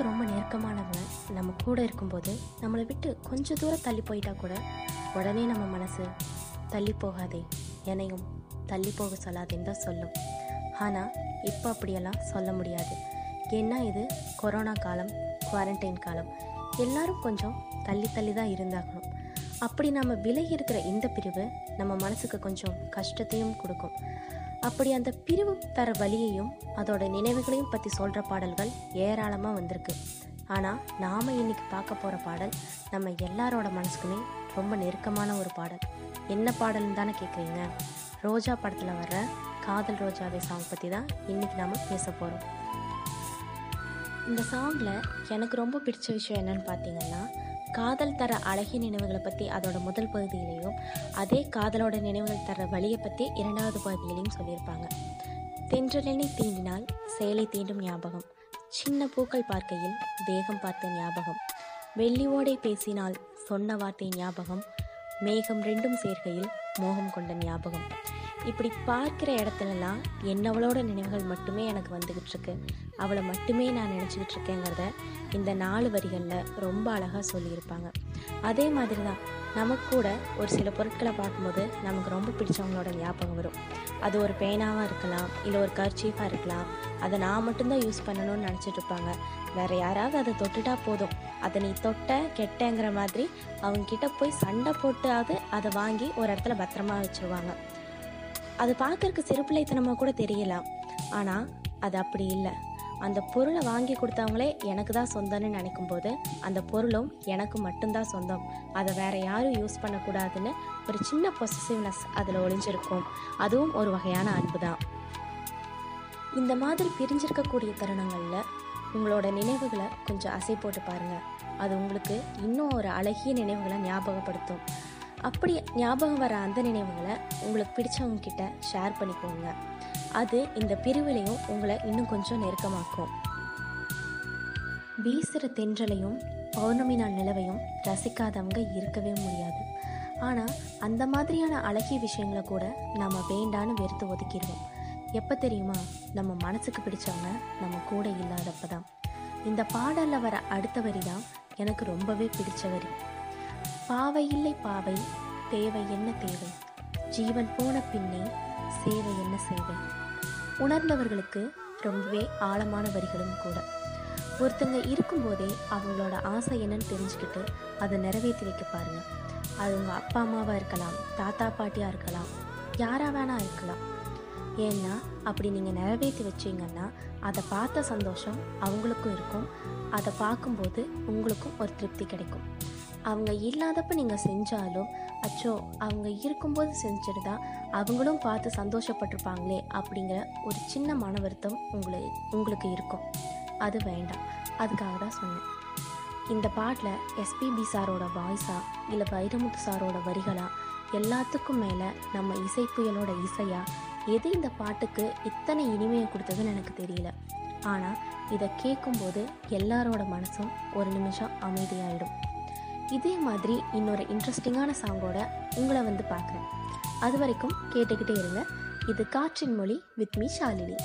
மனசுக்கு ரொம்ப நெருக்கமானவங்க நம்ம கூட இருக்கும்போது நம்மளை விட்டு கொஞ்சம் தூரம் தள்ளி போயிட்டா கூட உடனே நம்ம மனசு தள்ளி போகாதே, என்னையும் தள்ளி போக சொல்லாதேன்னு தான் சொல்லும். ஆனால் இப்போ அப்படியெல்லாம் சொல்ல முடியாது. ஏன்னா இது கொரோனா காலம், குவாரண்டைன் காலம், எல்லாரும் கொஞ்சம் தள்ளி தள்ளி தான் இருந்தாகணும். அப்படி நம்ம விலகி இருக்கிற இந்த பிரிவு நம்ம மனசுக்கு கொஞ்சம் கஷ்டத்தையும் கொடுக்கும். அப்படி அந்த பிரிவு தர வழியையும் அதோட நினைவுகளையும் பற்றி சொல்கிற பாடல்கள் ஏராளமாக வந்திருக்கு. ஆனால் நாம் இன்றைக்கி பார்க்க போகிற பாடல் நம்ம எல்லாரோட மனசுக்குமே ரொம்ப நெருக்கமான ஒரு பாடல். என்ன பாடல்னு தானே கேட்குறீங்க? ரோஜா படத்தில் வர்ற காதல் ரோஜாவே சாங் பற்றி தான் இன்றைக்கி நாம் பேச போகிறோம். இந்த சாங்கில் எனக்கு ரொம்ப பிடிச்ச விஷயம் என்னன்னு பார்த்தீங்கன்னா, காதல் தர அழகிய நினைவுகளை பற்றி அதோட முதல் பகுதியிலையும், அதே காதலோட நினைவுகள் தர வழியை பற்றி இரண்டாவது பகுதியிலையும் சொல்லியிருப்பாங்க. தென்றலனை தீண்டினால் சேலை தீண்டும் ஞாபகம், சின்ன பூக்கள் பார்க்கையில் வேகம் பார்த்த ஞாபகம், வெள்ளியோடை பேசினால் சொன்ன வார்த்தை ஞாபகம், மேகம் ரெண்டும் சேர்க்கையில் மோகம் கொண்ட ஞாபகம். இப்படி பார்க்குற இடத்துலலாம் என்னவளோட நினைவுகள் மட்டுமே எனக்கு வந்துக்கிட்டு இருக்கு, அவளை மட்டுமே நான் நினச்சிக்கிட்டு இருக்கேங்கிறத இந்த 4 வரிகளில் ரொம்ப அழகாக சொல்லியிருப்பாங்க. அதே மாதிரி தான் நமக்கு கூட ஒரு சில பொருட்களை பார்க்கும்போது நமக்கு ரொம்ப பிடிச்சவங்களோட ஞாபகம் வரும். அது ஒரு பேனாவாக இருக்கலாம், இல்லை ஒரு கர்ச்சீஃபாக இருக்கலாம். அதை நான் மட்டும்தான் யூஸ் பண்ணணும்னு நினச்சிட்டு இருப்பாங்க. வேறு யாராவது அதை தொட்டுட்டா போதும், அதை நீ தொட்ட கெட்டங்கிற மாதிரி அவங்கக்கிட்ட போய் சண்டை போட்டாவது அதை வாங்கி ஒரு இடத்துல பத்திரமா வச்சுருவாங்க. அது பார்க்கறக்கு சிறுபிள்ளைத்தனமாக கூட தெரியலாம், ஆனால் அது அப்படி இல்லை. அந்த பொருளை வாங்கி கொடுத்தவங்களே எனக்கு தான் சொந்தம்னு நினைக்கும் போது அந்த பொருளும் எனக்கு மட்டும்தான் சொந்தம், அதை வேறு யாரும் யூஸ் பண்ணக்கூடாதுன்னு ஒரு சின்ன பொசசிவ்னஸ் அதில் ஒளிஞ்சிருக்கும். அதுவும் ஒரு வகையான அன்பு தான். இந்த மாதிரி பிரிஞ்சிருக்கக்கூடிய தருணங்களில் உங்களோட நினைவுகளை கொஞ்சம் அசை போட்டு பாருங்கள். அது உங்களுக்கு இன்னும் ஒரு அழகிய நினைவுகளை ஞாபகப்படுத்தும். அப்படி ஞாபகம் வர அந்த நினைவுகளை உங்களுக்கு பிடிச்சவங்கக்கிட்ட ஷேர் பண்ணிக்கோங்க. அது இந்த பிரிவிலையும் உங்களை இன்னும் கொஞ்சம் நெருக்கமாக்கும். வீசுகிற தென்றலையும் பௌர்ணமி நாள் நிலவையும் ரசிக்காதவங்க இருக்கவே முடியாது. ஆனால் அந்த மாதிரியான அழகிய விஷயங்களை கூட நம்ம வேண்டான்னு வெறுத்து ஒதுக்கிடுவோம். எப்போ தெரியுமா? நம்ம மனசுக்கு பிடிச்சவங்க நம்ம கூட இல்லாதப்ப தான். இந்த பாடலில் வர அடுத்த வரி தான் எனக்கு ரொம்பவே பிடிச்ச வரி. பாவை இல்லை பாவை, தேவை என்ன தேவை, ஜீவன் போன பின்னே சேவை என்ன சேவை. உணர்ந்தவர்களுக்கு ரொம்பவே ஆழமான வரிகளும் கூட. ஒருத்தங்க இருக்கும்போதே அவங்களோட ஆசை என்னன்னு தெரிஞ்சுக்கிட்டு அதை நிறைவேற்றி வைக்க பாருங்க. அது உங்கள் அப்பா அம்மாவாக இருக்கலாம், தாத்தா பாட்டியாக இருக்கலாம், யாராக வேணா இருக்கலாம். ஏன்னா அப்படி நீங்கள் நிறைவேற்றி வச்சிங்கன்னா அதை பார்த்த சந்தோஷம் அவங்களுக்கும் இருக்கும், அதை பார்க்கும்போது உங்களுக்கும் ஒரு திருப்தி கிடைக்கும். அவங்க இல்லாதப்ப நீங்கள் செஞ்சாலும், அச்சோ அவங்க இருக்கும்போது செஞ்சிருந்தா அவங்களும் பார்த்து சந்தோஷப்பட்டிருப்பாங்களே அப்படிங்கிற ஒரு சின்ன மன வருத்தம் உங்களுக்கு இருக்கும். அது வேண்டாம், அதுக்காக தான் சொன்னேன். இந்த பாட்டில் எஸ்பிபி சாரோட வாய்ஸாக, இல்லை வைரமுத்து சாரோட வரிகளாக, எல்லாத்துக்கும் மேலே நம்ம இசைப்புயலோட இசையாக எது இந்த பாட்டுக்கு இத்தனை இனிமையை கொடுத்ததுன்னு எனக்கு தெரியல. ஆனால் இதை கேட்கும்போது எல்லாரோட மனசும் ஒரு நிமிஷம் அமைதியாகிடும். இதே மாதிரி இன்னொரு இன்ட்ரெஸ்டிங்கான சாங்கோட உங்களை வந்து பார்க்குறேன். அது வரைக்கும் கேட்டுக்கிட்டே இருங்க. இது Kaatrin Mozhi with me Shalini.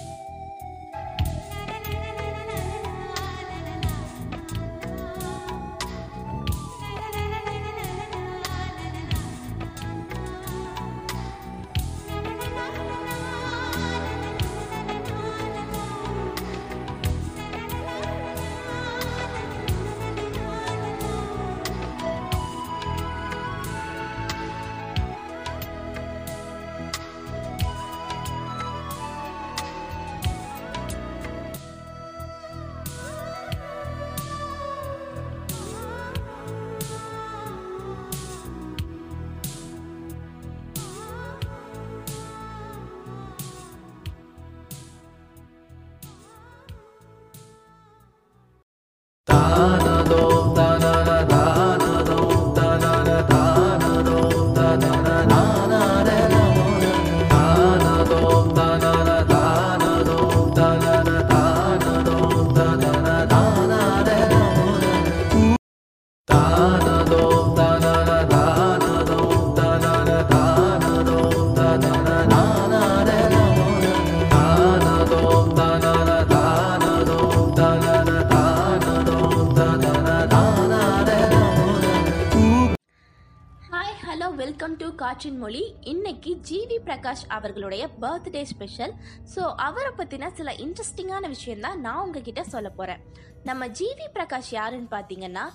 Welcome to Kaatrin Mozhi. இன்னைக்கு ஜி வி பிரகாஷ் அவர்களுடைய பர்த்டே ஸ்பெஷல். ஸோ அவரை பற்றின சில இன்ட்ரெஸ்டிங்கான விஷயந்தான் நான் உங்ககிட்ட சொல்ல போகிறேன். நம்ம ஜி வி பிரகாஷ் யாருன்னு பார்த்தீங்கன்னா,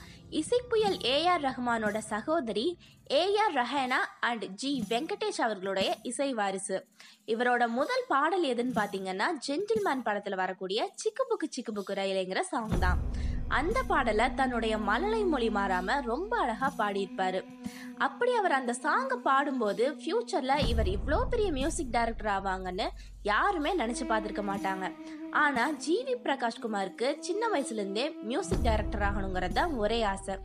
இசைப்புயல் AR ரஹ்மானோட சகோதரி AR Reihana and G Venkatesh அவர்களுடைய இசை வாரிசு. இவரோட முதல் பாடல் எதுன்னு பார்த்தீங்கன்னா, ஜென்டில் மேன் படத்தில் வரக்கூடிய சிக்குபுக்கு சிக்குபுக்கு ரயிலைங்கிற சாங் தான். அந்த பாடலை தன்னுடைய மழலை மொழி மாறாமல் ரொம்ப அழகாக பாடியிருப்பார். அப்படி அவர் அந்த சாங்கை பாடும்போது ஃப்யூச்சரில் இவர் இவ்வளோ பெரிய மியூசிக் டைரக்டர் ஆவாங்கன்னு யாருமே நினச்சி பார்த்துருக்க மாட்டாங்க. ஆனால் ஜி வி பிரகாஷ் குமாருக்கு சின்ன வயசுலேருந்தே மியூசிக் டைரக்டர் ஆகணுங்கிறது தான் ஒரே ஆசை.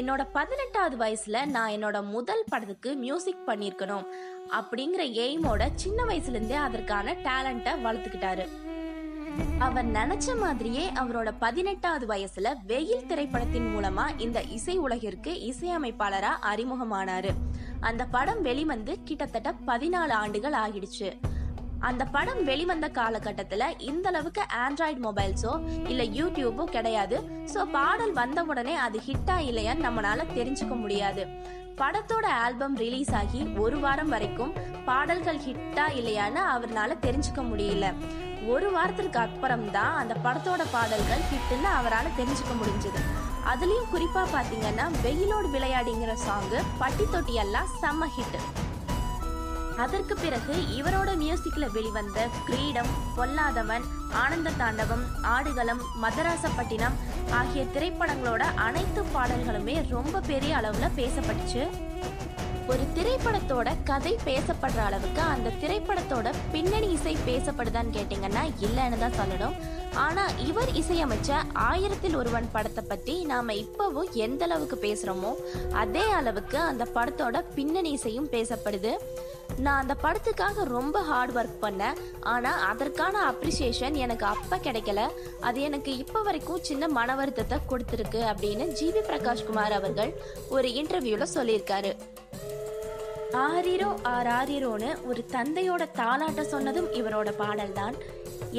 என்னோட 18வது வயசில் நான் என்னோட முதல் படத்துக்கு மியூசிக் பண்ணியிருக்கணும் அப்படிங்கிற எய்மோட சின்ன வயசுலேருந்தே அதற்கான டேலண்ட்டை வளர்த்துக்கிட்டாரு. அவர் நினைச்ச மாதிரியே அவரோட 18வது வயசுல வெயில் திரைப்படத்தின் மூலமா இந்த இசை உலகிற்கு இசையமைப்பாளரா அறிமுகமானாரு. அந்த படம் வெளிவந்து கிட்டத்தட்ட 14 ஆண்டுகள் ஆகிடுச்சு. அந்த படம் வெளிவந்த காலகட்டத்துல இந்த அளவுக்கு ஆண்ட்ராய்டு மொபைல்ஸோ இல்ல யூடியூபோ கிடையாது. ஸோ பாடல் வந்த உடனே அது ஹிட்டா இல்லையான்னு நம்மளால தெரிஞ்சுக்க முடியாது. படத்தோட ஆல்பம் ரிலீஸ் ஆகி ஒரு வாரம் வரைக்கும் பாடல்கள் ஹிட்டா இல்லையான்னு அவரால தெரிஞ்சுக்க முடியல. ஒரு வாரத்திற்கு அப்புறம் தான் அந்த படத்தோட பாடல்கள் ஹிட்டுன்னு அவரால் தெரிஞ்சுக்க முடிஞ்சது. அதுலேயும் குறிப்பாக பார்த்தீங்கன்னா, வெயிலோடு விளையாடிங்கிற சாங்கு பட்டி தொட்டியெல்லாம் செம்ம ஹிட்டு. அதற்கு பிறகு இவரோட மியூசிக்கில் வெளிவந்த கிரீடம், பொல்லாதவன், ஆனந்த தாண்டவம், ஆடுகளம், மதராசப்பட்டினம் ஆகிய திரைப்படங்களோட அனைத்து பாடல்களுமே ரொம்ப பெரிய அளவில் பேசப்பட்டுச்சு. ஒரு திரைப்படத்தோட கதை பேசப்படுற அளவுக்கு அந்த திரைப்படத்தோட பின்னணி இசை பேசப்படுதான்னு கேட்டிங்கன்னா இல்லைன்னு தான் சொல்லணும். ஆனால் இவர் இசையமைச்ச ஆயிரத்தில் ஒருவன் படத்தை பற்றி நாம் இப்போவும் எந்த அளவுக்கு பேசுகிறோமோ அதே அளவுக்கு அந்த படத்தோட பின்னணி இசையும் பேசப்படுது. நான் அந்த படத்துக்காக ரொம்ப ஹார்ட் ஒர்க் பண்ணேன், ஆனால் அதற்கான அப்ரிசியேஷன் எனக்கு அப்போ கிடைக்கல. அது எனக்கு இப்போ வரைக்கும் சின்ன மன வருத்தத்தை கொடுத்துருக்கு அப்படின்னு ஜி வி பிரகாஷ் குமார் அவர்கள் ஒரு இன்டர்வியூவில் சொல்லியிருக்காரு. ஆரிரோ ஆராரிரோன்னு ஒரு தந்தையோட தாலாட்ட சொன்னதும் இவரோட பாடல்தான்.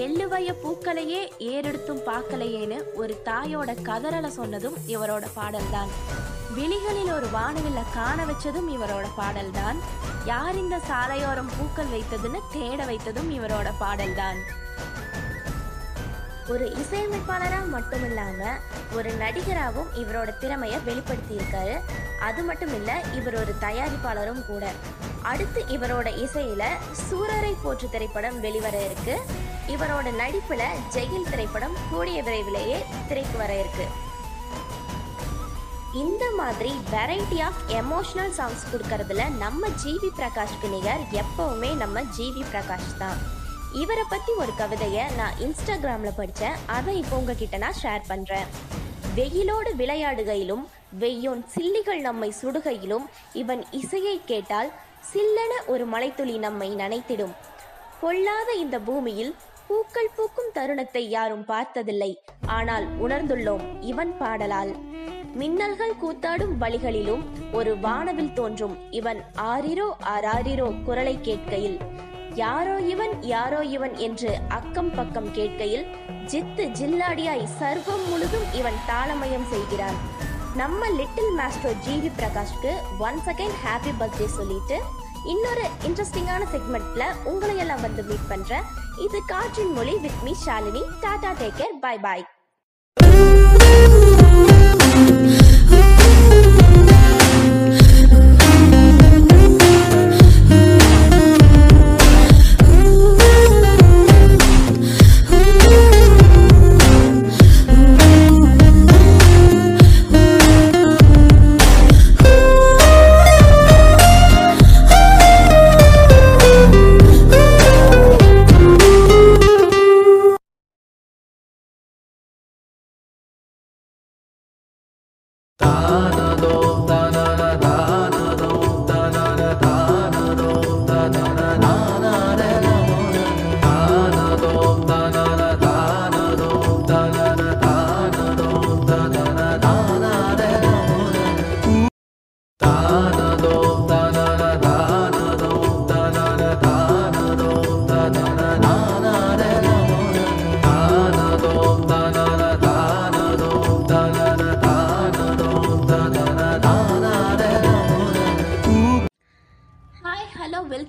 எள்ளுவய பூக்களையே ஏறெடுத்தும் பார்க்கலையேன்னு ஒரு தாயோட கதறலை சொன்னதும் இவரோட பாடல்தான். விழிகளில் ஒரு வானவில்லை காண வச்சதும் இவரோட பாடல்தான். யார் இந்த சாலையோரம் பூக்கள் வைத்ததுன்னு தேட வைத்ததும் இவரோட பாடல்தான். ஒரு இசையமைப்பாளராக மட்டும் இல்லாமல் ஒரு நடிகராகவும் இவரோட திறமையை வெளிப்படுத்தியிருக்காரு. அது மட்டும் இல்லை, இவர் ஒரு தயாரிப்பாளரும் கூட. அடுத்து இவரோட இசையில் சூரரை போற்று திரைப்படம் வெளிவர இருக்கு. இவரோட நடிப்பில் ஜெயில் திரைப்படம் கூடிய விரைவிலேயே திரைக்கு வர இருக்கு. இந்த மாதிரி வெரைட்டி ஆஃப் எமோஷ்னல் சாங்ஸ் கொடுக்கறதுல நம்ம ஜி வி பிரகாஷ்க்கு நிகர் எப்போவுமே நம்ம ஜி வி பிரகாஷ் தான். இவரை பற்றி ஒரு கவிதையை நான் இன்ஸ்டாகிராமில் படித்தேன். அதை இப்போ உங்ககிட்ட நான் ஷேர் பண்ணுறேன். வெயிலோடு விளையாடுகையிலும் வெய்யோன் சில்லிகள் நம்மை சுடுகையிலும் இவன் இசையை கேட்டால் சில்லென ஒரு மலைத்துளி நம்மை நனைத்திடும். பொல்லாத இந்த பூமியில் பூக்கள் பூக்கும் தருணத்தை யாரும் பார்த்ததில்லை, ஆனால் உணர்ந்துள்ளோம் இவன் பாடலால். மின்னல்கள் கூத்தாடும் வழிகளிலும் ஒரு வானவில் தோன்றும் இவன் ஆரிரோ ஆராரிரோ குரலை கேட்கையில். யாரோ இவன் என்று அக்கம் பக்கம் கேட்கையில் ஜித்து ஜில்லாடியாய் சர்வம் முழுதும் இவன் தாளமயம் செய்கிறான். நம்ம லிட்டில் மாஸ்டர் ஜி வி பிரகாஷ்க்கு ஒன்ஸ் அகைன் ஹாப்பி பர்த்டே சொல்லிட்டு இன்னொரு இன்ட்ரெஸ்டிங்கான செக்மெண்ட்ல உங்களையெல்லாம் வந்து மீட் பண்றேன். இது Kaatrin Mozhi with me Shalini. Tata, take care, bye bye.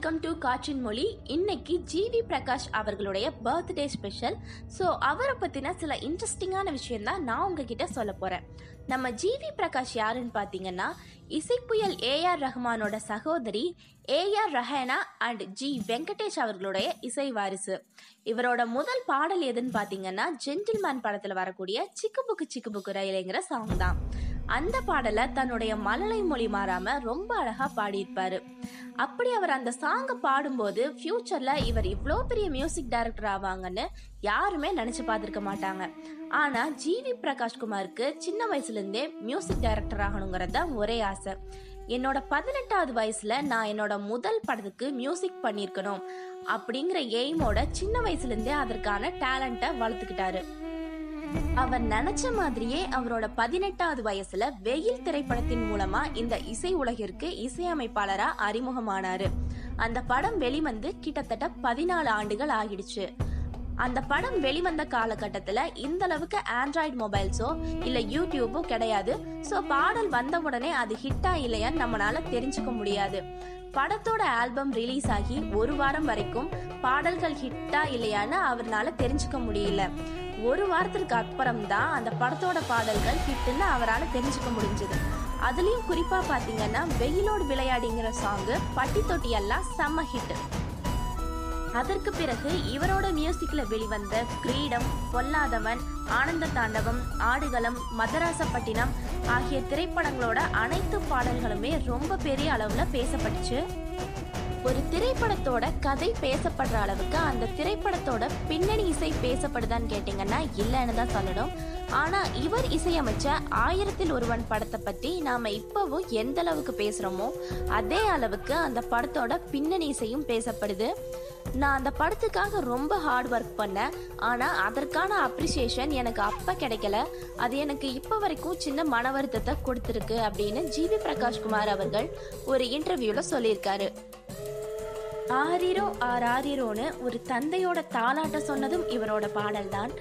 Welcome to Kaatrin Mozhi. இன்னைக்கு ஜி வி பிரகாஷ் அவர்களுடைய பர்த்டே ஸ்பெஷல். ஸோ அவரை பற்றின சில இன்ட்ரெஸ்டிங்கான விஷயந்தான் நான் உங்ககிட்ட சொல்ல போகிறேன். நம்ம ஜி வி பிரகாஷ் யாருன்னு பார்த்தீங்கன்னா, இசைப்புயல் ஏ ஆர் ரஹ்மானோட சகோதரி A R Reihana and G Venkatesh அவர்களுடைய இசை வாரிசு. இவரோட முதல் பாடல் எதுன்னு பார்த்தீங்கன்னா, ஜென்டில் மேன் படத்தில் வரக்கூடிய சிக்கு புக்கு சிக்கு புக்கு ரயிலுங்கிற சாங் தான். அந்த பாடலை தன்னுடைய மழலை மொழி மாறாம ரொம்ப அழகா பாடியிருப்பாரு. அப்படி அவர் அந்த சாங்கை பாடும்போது ஃபியூச்சர்ல இவர் இவ்வளோ பெரிய மியூசிக் டைரக்டர் ஆவாங்கன்னு யாருமே நினைச்சு பார்த்துருக்க மாட்டாங்க. ஆனா ஜி வி பிரகாஷ் குமாருக்கு சின்ன வயசுல இருந்தே மியூசிக் டைரக்டர் ஆகணுங்கிறது தான் ஒரே ஆசை. என்னோட 18வது வயசுல நான் என்னோட முதல் படத்துக்கு மியூசிக் பண்ணியிருக்கணும் அப்படிங்கிற எய்மோட சின்ன வயசுல இருந்தே அதற்கான டேலண்ட்டை வளர்த்துக்கிட்டாரு. அவர் நினைச்ச மாதிரியே அவரோட 18வது வயசுல வெயில் திரைப்படத்தின் மூலமா இந்த இசை உலகிற்கு இசையமைப்பாளரா அறிமுகமானாரு. அந்த படம் வெளிவந்து கிட்டத்தட்ட 14 ஆண்டுகள் ஆகிடுச்சு. அந்த படம் வெளிவந்த காலகட்டத்துல இந்த அளவுக்கு ஆண்ட்ராய்டு மொபைல்ஸோ இல்ல யூடியூபோ கிடையாது. ஸோ பாடல் வந்த உடனே அது ஹிட்டா இல்லையான்னு நம்மளால தெரிஞ்சுக்க முடியாது. படத்தோட ஆல்பம் ரிலீஸ் ஆகி ஒரு வாரம் வரைக்கும் பாடல்கள் ஹிட்டா இல்லையான்னு அவரால் தெரிஞ்சுக்க முடியல. ஒரு வாரத்திற்கு அப்புறம்தான் அந்த படத்தோட பாடல்கள் ஹிட்டுன்னு அவரால் தெரிஞ்சுக்க முடிஞ்சது. அதுலேயும் குறிப்பாக பார்த்தீங்கன்னா, வெயிலோடு விளையாடிங்கிற சாங்கு பட்டி தொட்டியெல்லாம் செம்ம ஹிட்டு. அதற்கு பிறகு இவரோட மியூசிக்கில் வெளிவந்த கிரீடம், பொல்லாதவன், ஆனந்த தாண்டவம், ஆடுகளம், மதராசப்பட்டினம் ஆகிய திரைப்படங்களோட அனைத்து பாடல்களுமே ரொம்ப பெரிய அளவில் பேசப்பட்டுச்சு. ஒரு திரைப்படத்தோட கதை பேசப்படுற அளவுக்கு அந்த திரைப்படத்தோட பின்னணி இசை பேசப்படுதான்னு கேட்டிங்கன்னா இல்லைன்னு தான் சொல்லணும். ஆனால் இவர் இசையமைச்ச ஆயிரத்தில் ஒருவன் படத்தை பற்றி நாம் இப்போவும் எந்த அளவுக்கு பேசுகிறோமோ அதே அளவுக்கு அந்த படத்தோட பின்னணி இசையும் பேசப்படுது. நான் அந்த படத்துக்காக ரொம்ப ஹார்ட் ஒர்க் பண்ணேன். ஆனால் அதற்கான அப்ரிசியேஷன் எனக்கு அப்போ கிடைக்கல. அது எனக்கு இப்போ வரைக்கும் சின்ன மன வருத்தத்தை கொடுத்துருக்கு அப்படின்னு ஜி வி பிரகாஷ் குமார் அவர்கள் ஒரு இன்டர்வியூவில் சொல்லியிருக்காரு. ஆரிரோ ஆராரிரோன்னு ஒரு தந்தையோட தாலாட்ட சொன்னதும் இவரோட பாடல்தான்.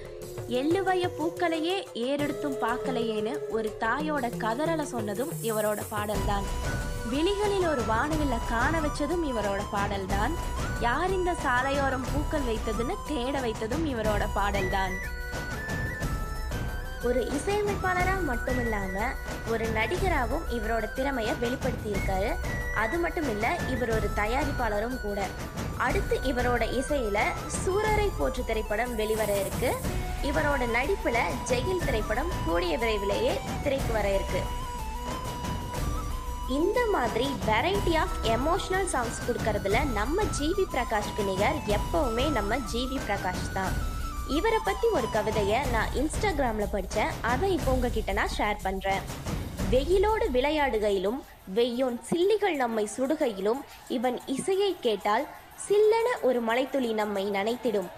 எள்ளுவைய பூக்களையே ஏறெடுத்தும் பார்க்கலையேன்னு ஒரு தாயோட கதறலை சொன்னதும் இவரோட பாடல்தான். விழிகளில் ஒரு வானவில்லை காண வச்சதும் இவரோட பாடல்தான். யார் இந்த சாலையோரம் பூக்கள் வைத்ததுன்னு தேட வைத்ததும் இவரோட பாடல்தான். ஒரு இசையமைப்பாளராக மட்டும் இல்லாமல் ஒரு நடிகராகவும் இவரோட திறமையை வெளிப்படுத்தியிருக்காரு. அது மட்டும் இல்லை, இவர் ஒரு தயாரிப்பாளரும் கூட. அடுத்து இவரோட இசையில் சூரரை போற்று திரைப்படம் வெளிவர இருக்கு. இவரோட நடிப்பில் ஜெயில் திரைப்படம் கூடிய விரைவிலேயே திரைக்கு வர இருக்கு. இந்த மாதிரி வெரைட்டி ஆஃப் எமோஷ்னல் சாங்ஸ் கொடுக்கறதுல நம்ம ஜி வி பிரகாஷ்க்கு நிகர் எப்பவுமே நம்ம ஜி வி பிரகாஷ் தான். இவரை பற்றி ஒரு கவிதையை நான் இன்ஸ்டாகிராமில் படித்தேன். அதை இப்போ உங்ககிட்ட நான் ஷேர் பண்ணுறேன். வெயிலோடு விளையாடுகையிலும் வெய்யோன் சில்லிகள் நம்மை சுடுகையிலும் இவன் இசையை கேட்டால் சில்லென ஒரு மலைத்துளி நம்மை நனைத்திடும்.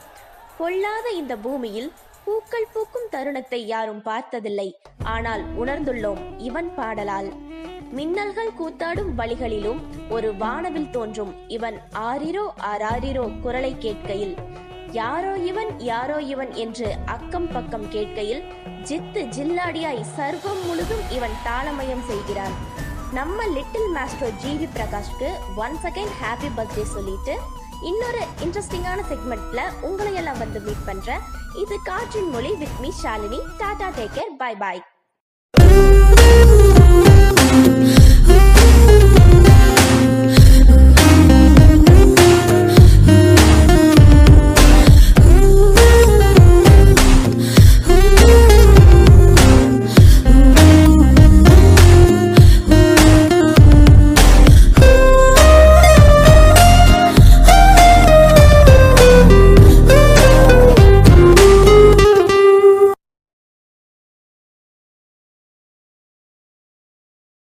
பொல்லாத இந்த பூமியில் பூக்கள் பூக்கும் தருணத்தை யாரும் பார்த்ததில்லை, ஆனால் உணர்ந்துள்ளோம் இவன் பாடலால். மின்னல்கள் கூத்தாடும் வழிகளிலும் ஒரு வானவில் தோன்றும் இவன் ஆரிரோ ஆராரிரோ குரலை கேட்கையில். யாரோ இவன் என்று அக்கம் பக்கம் கேட்கையில் ஜித்து ஜில்லாடியாய் சர்வம் முழுதும் இவன் தாளமயம் செய்கிறான். நம்ம லிட்டில் மாஸ்டர் ஜி வி பிரகாஷ்க்கு ஒன்ஸ் அகைன் ஹாப்பி பர்த்டே சொல்லிட்டு இன்னொரு இன்ட்ரெஸ்டிங்கான செக்மெண்ட்ல உங்களையெல்லாம் வந்து மீட் பண்றேன். இது Kaatrin Mozhi with me Shalini. Tata, take care, bye bye.